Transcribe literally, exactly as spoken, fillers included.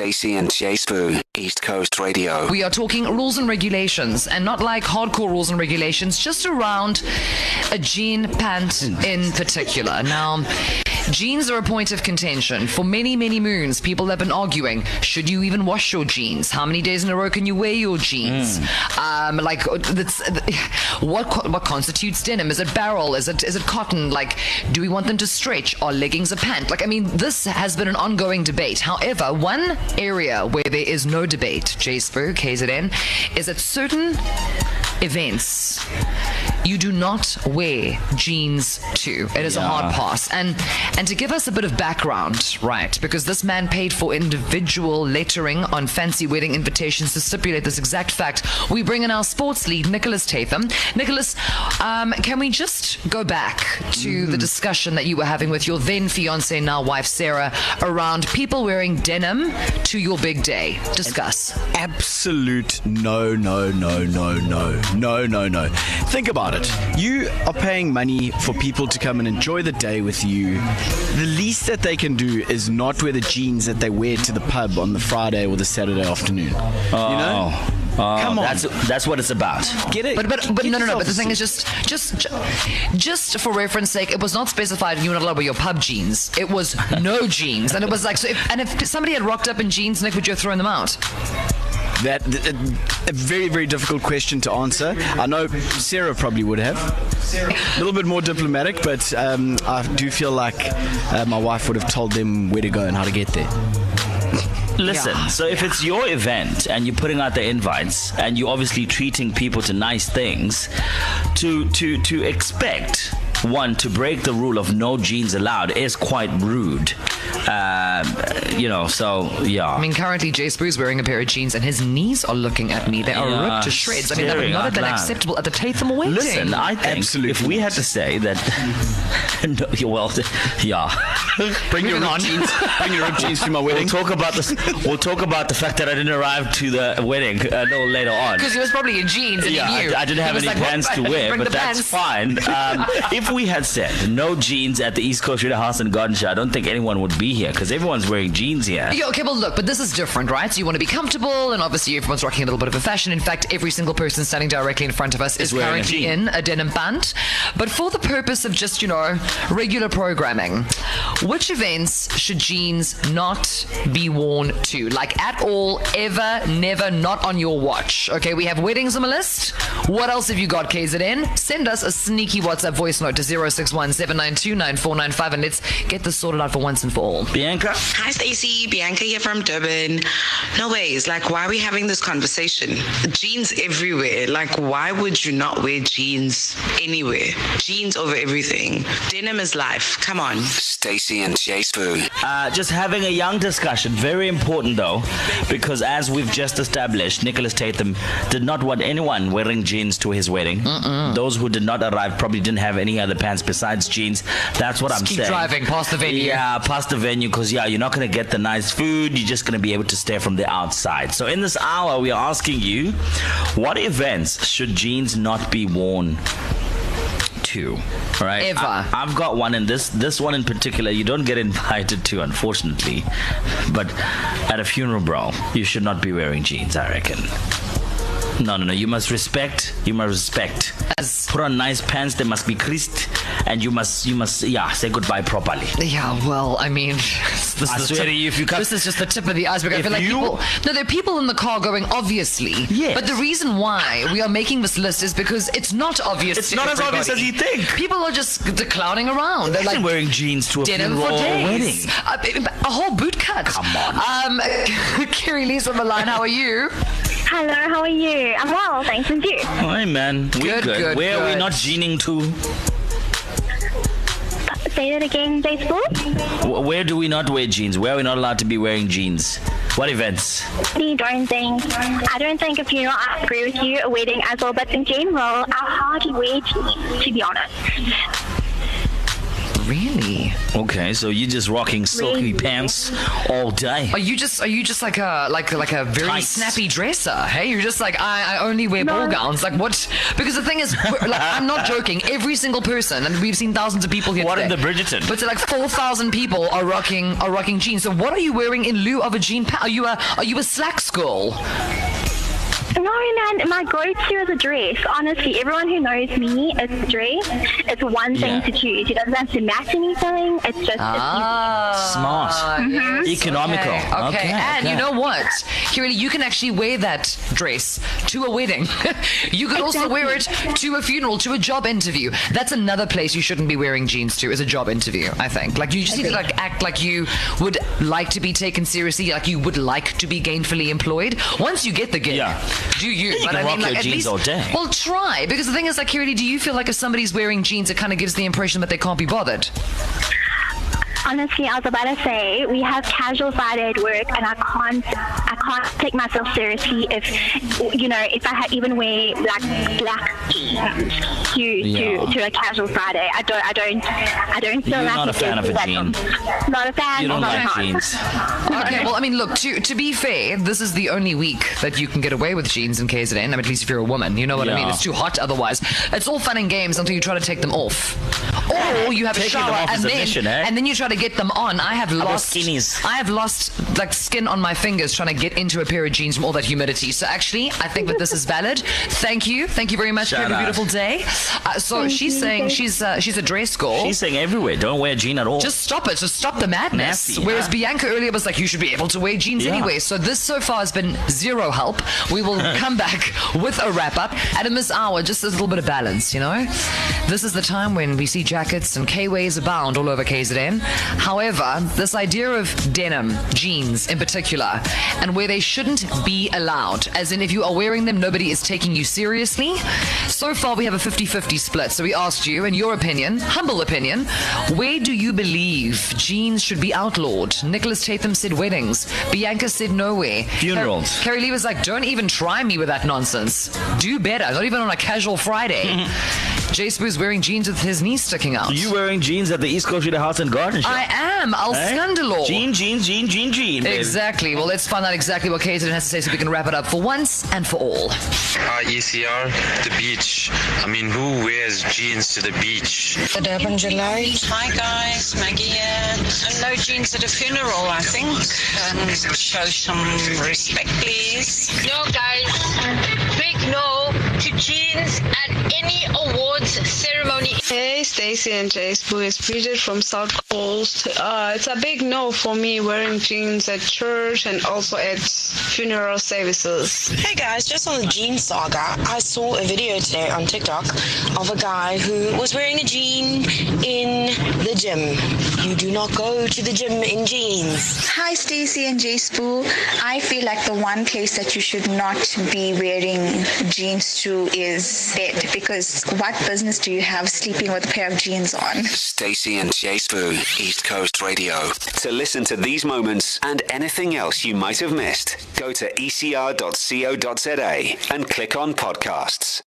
Stacey and Jay Spoon, East Coast Radio. We are talking rules and regulations, and not like hardcore rules and regulations, just around a jean pant in particular. Now, jeans are a point of contention. For many, many moons, people have been arguing, should you even wash your jeans? How many days in a row can you wear your jeans? Mm. Um, like, that's, what what constitutes denim? Is it barrel? Is it is it cotton? Like, do we want them to stretch? Are leggings a pant? Like, I mean, this has been an ongoing debate. However, one area where there is no debate, J S P O, K Z N, is at certain events, you do not wear jeans too. It is yeah. a hard pass. And and to give us a bit of background, right, because this man paid for individual lettering on fancy wedding invitations to stipulate this exact fact, we bring in our sports lead, Nicholas Tatham. Nicholas, um, can we just go back to mm. the discussion that you were having with your then fiancé, now wife, Sarah, around people wearing denim to your big day? Discuss. An absolute no, no, no, no, no. No, no, no. Think about it. You are paying money for people to come and enjoy the day with you. The least that they can do is not wear the jeans that they wear to the pub on the Friday or the Saturday afternoon. Oh. You know? Oh, Come on, that's, that's what it's about. Get it? But but, but no, no, no. But the thing is, just just just for reference sake, it was not specified you were not allowed to wear your pub jeans. It was no jeans, and it was like so. If, and if somebody had rocked up in jeans, Nick, would you have thrown them out? That a, a very very difficult question to answer. I know Sarah probably would have. A little bit more diplomatic, but um, I do feel like uh, my wife would have told them where to go and how to get there. Listen, yeah. so if yeah. it's your event and you're putting out the invites and you're obviously treating people to nice things, to to to expect one to break the rule of no jeans allowed is quite rude. Um, you know, so, yeah. I mean, currently, Jay Spoo's wearing a pair of jeans and his knees are looking at me. They are yeah, ripped to shreds. I mean, that would not have been loud. acceptable at the Tatham wedding. Listen, I think Absolutely. if we had to say that... no, well, yeah. Bring your ripped jeans. Bring your ripped jeans to my wedding. We'll talk about this. We'll talk about the fact that I didn't arrive to the wedding a uh, little later on. Because he was probably in jeans and yeah, he knew. I, I didn't have any like, pants to wear, but that's pants. fine. Um, if we had said no jeans at the East Coast Reader House and Garden Show, I don't think anyone would be here because everyone's wearing jeans here. Yeah, okay, well, look, but this is different, right? So you want to be comfortable, and obviously everyone's rocking a little bit of a fashion. In fact, every single person standing directly in front of us is, is currently a in a denim pant. But for the purpose of just, you know, regular programming, which events should jeans not be worn to? Like, at all, ever, never, not on your watch. Okay, we have weddings on the list. What else have you got, K Z N? Send us a sneaky WhatsApp voice note to zero six one seven nine two nine four nine five and let's get this sorted out for once and for all. Bianca. Hi, Stacey. Bianca here from Durban. No ways. Like, why are we having this conversation? Jeans everywhere. Like, why would you not wear jeans anywhere? Jeans over everything. Denim is life. Come on. Stacey and Jay Spoon. Uh, just having a young discussion. Very important, though, because as we've just established, Nicholas Tatham did not want anyone wearing jeans to his wedding. Mm-mm. Those who did not arrive probably didn't have any other pants besides jeans. That's what just I'm keep saying. Keep driving past the venue. Yeah, past the venue, because yeah, you're not going to get the nice food. You're just going to be able to stare from the outside. So in this hour, we are asking you, what events should jeans not be worn to? All right. Ever. I, I've got one, and this this one in particular, you don't get invited to, unfortunately. But at a funeral, bro, you should not be wearing jeans, I reckon. No, no, no. You must respect. You must respect. As Put on nice pants. They must be creased, and you must, you must, yeah, say goodbye properly. Yeah. Well, I mean, this, I is, swear the tip, you, if you this is just the tip of the iceberg. I feel like you, people. No, there are people in the car going obviously. Yes. But the reason why we are making this list is because it's not obvious. It's to not everybody. as obvious as you think. People are just clowning around. They're like wearing jeans to a funeral wedding. A, a whole boot cut. Come on. Um, Kirilee on the line. How are you? Hello, how are you? I'm well, thanks, and you? Hi, man. We're good, good. good Where good. are we not jeaning to? Say that again, Facebook? Where do we not wear jeans? Where are we not allowed to be wearing jeans? What events? I don't think. I don't think a funeral, I agree with you, a wedding as well, but in general, I hardly wear jeans, to be honest. Really? Okay, so you're just rocking silky really? pants all day. Are you just are you just like a like like a very Tights. snappy dresser? Hey, you're just like I, I only wear no. ball gowns. Like what? Because the thing is, like I'm not joking. Every single person, and we've seen thousands of people here. What today, in the Bridgerton? But so like four thousand people are rocking are rocking jeans. So what are you wearing in lieu of a jean pant? Are you a are you a slacks girl? No, man, my go-to is a dress. Honestly, everyone who knows me, it's a dress. It's one thing yeah. to choose. It doesn't have to match anything. It's just... Ah, it's smart. Mm-hmm. Economical. Okay, okay. okay. and okay. you know what? Kirilee, you can actually wear that dress to a wedding. You could exactly. also wear it to a funeral, to a job interview. That's another place you shouldn't be wearing jeans to, is a job interview, I think. Like, you just need to like, act like you would like to be taken seriously, like you would like to be gainfully employed. Once you get the gig... Yeah. Do you? You but can I rock mean, like, your at jeans least, all day. Well, try. Because the thing is, like, Kirilee, do you feel like if somebody's wearing jeans, it kind of gives the impression that they can't be bothered? Honestly, I was about to say, we have casual Friday at work, and I can't, I can't take myself seriously if, you know, if I had even wear like black jeans to, yeah. to to a casual Friday. I don't, I don't, I don't feel You're like. You're not a fan of a jean. Not a fan. You don't like not. jeans. Okay. Well, I mean, look. To to be fair, this is the only week that you can get away with jeans in K Z N. I mean, at least if you're a woman, you know what yeah. I mean. It's too hot otherwise. It's all fun and games until you try to take them off, or you have Taking a shower them off and is then a mission, eh? and then you try to get them on. I have lost skinnies. I have lost like skin on my fingers trying to get into a pair of jeans from all that humidity. So actually, I think that this is valid. Thank you, thank you very much. Shout have out. a beautiful day. Uh, so thank she's you. saying she's uh, she's a dress girl. She's saying everywhere, don't wear a jean at all. Just stop it. Just stop the madness. Nasty, Whereas yeah. Bianca earlier was like, you should be able to wear jeans yeah. anyway. So this so far has been zero help. We will come back with a wrap up at in this hour. Just a little bit of balance, you know. This is the time when we see jackets and K-ways abound all over K Z N. However, this idea of denim, jeans in particular, and where they shouldn't be allowed, as in if you are wearing them, nobody is taking you seriously. So far, we have a fifty-fifty split. So we asked you, in your opinion, humble opinion, where do you believe jeans should be outlawed? Nicholas Tatham said weddings. Bianca said nowhere. Funerals. Car- Kirilee was like, don't even try me with that nonsense. Do better. Not even on a casual Friday. Jay Spoo's wearing jeans with his knees sticking out. You wearing jeans at the East Coast House and Garden Show? I am. I'll eh? scandal. Jean, jean, jean, jean, jean. Baby. Exactly. Well, let's find out exactly what K Z N has to say so we can wrap it up for once and for all. Hi, E C R. The beach. I mean, who wears jeans to the beach? Good up in July. Hi, guys. Maggie here. And no jeans at a funeral, I think. Um, show some respect, please. No, guys. Big no to jeans at any awards ceremony. Hey, Stacey and Jay Spoo, it's Bridget from South Coast. Uh, it's a big no for me wearing jeans at church and also at funeral services. Hey guys, just on the jean saga, I saw a video today on TikTok of a guy who was wearing a jean in the gym. You do not go to the gym in jeans. Hi, Stacey and Jay Spoo. I feel like the one place that you should not be wearing jeans to is bed, because what business do you have sleeping with a pair of jeans on? Stacey and Jay Spoo, East Coast Radio. To listen to these moments and anything else you might have missed, go to e c r dot co dot z a and click on podcasts.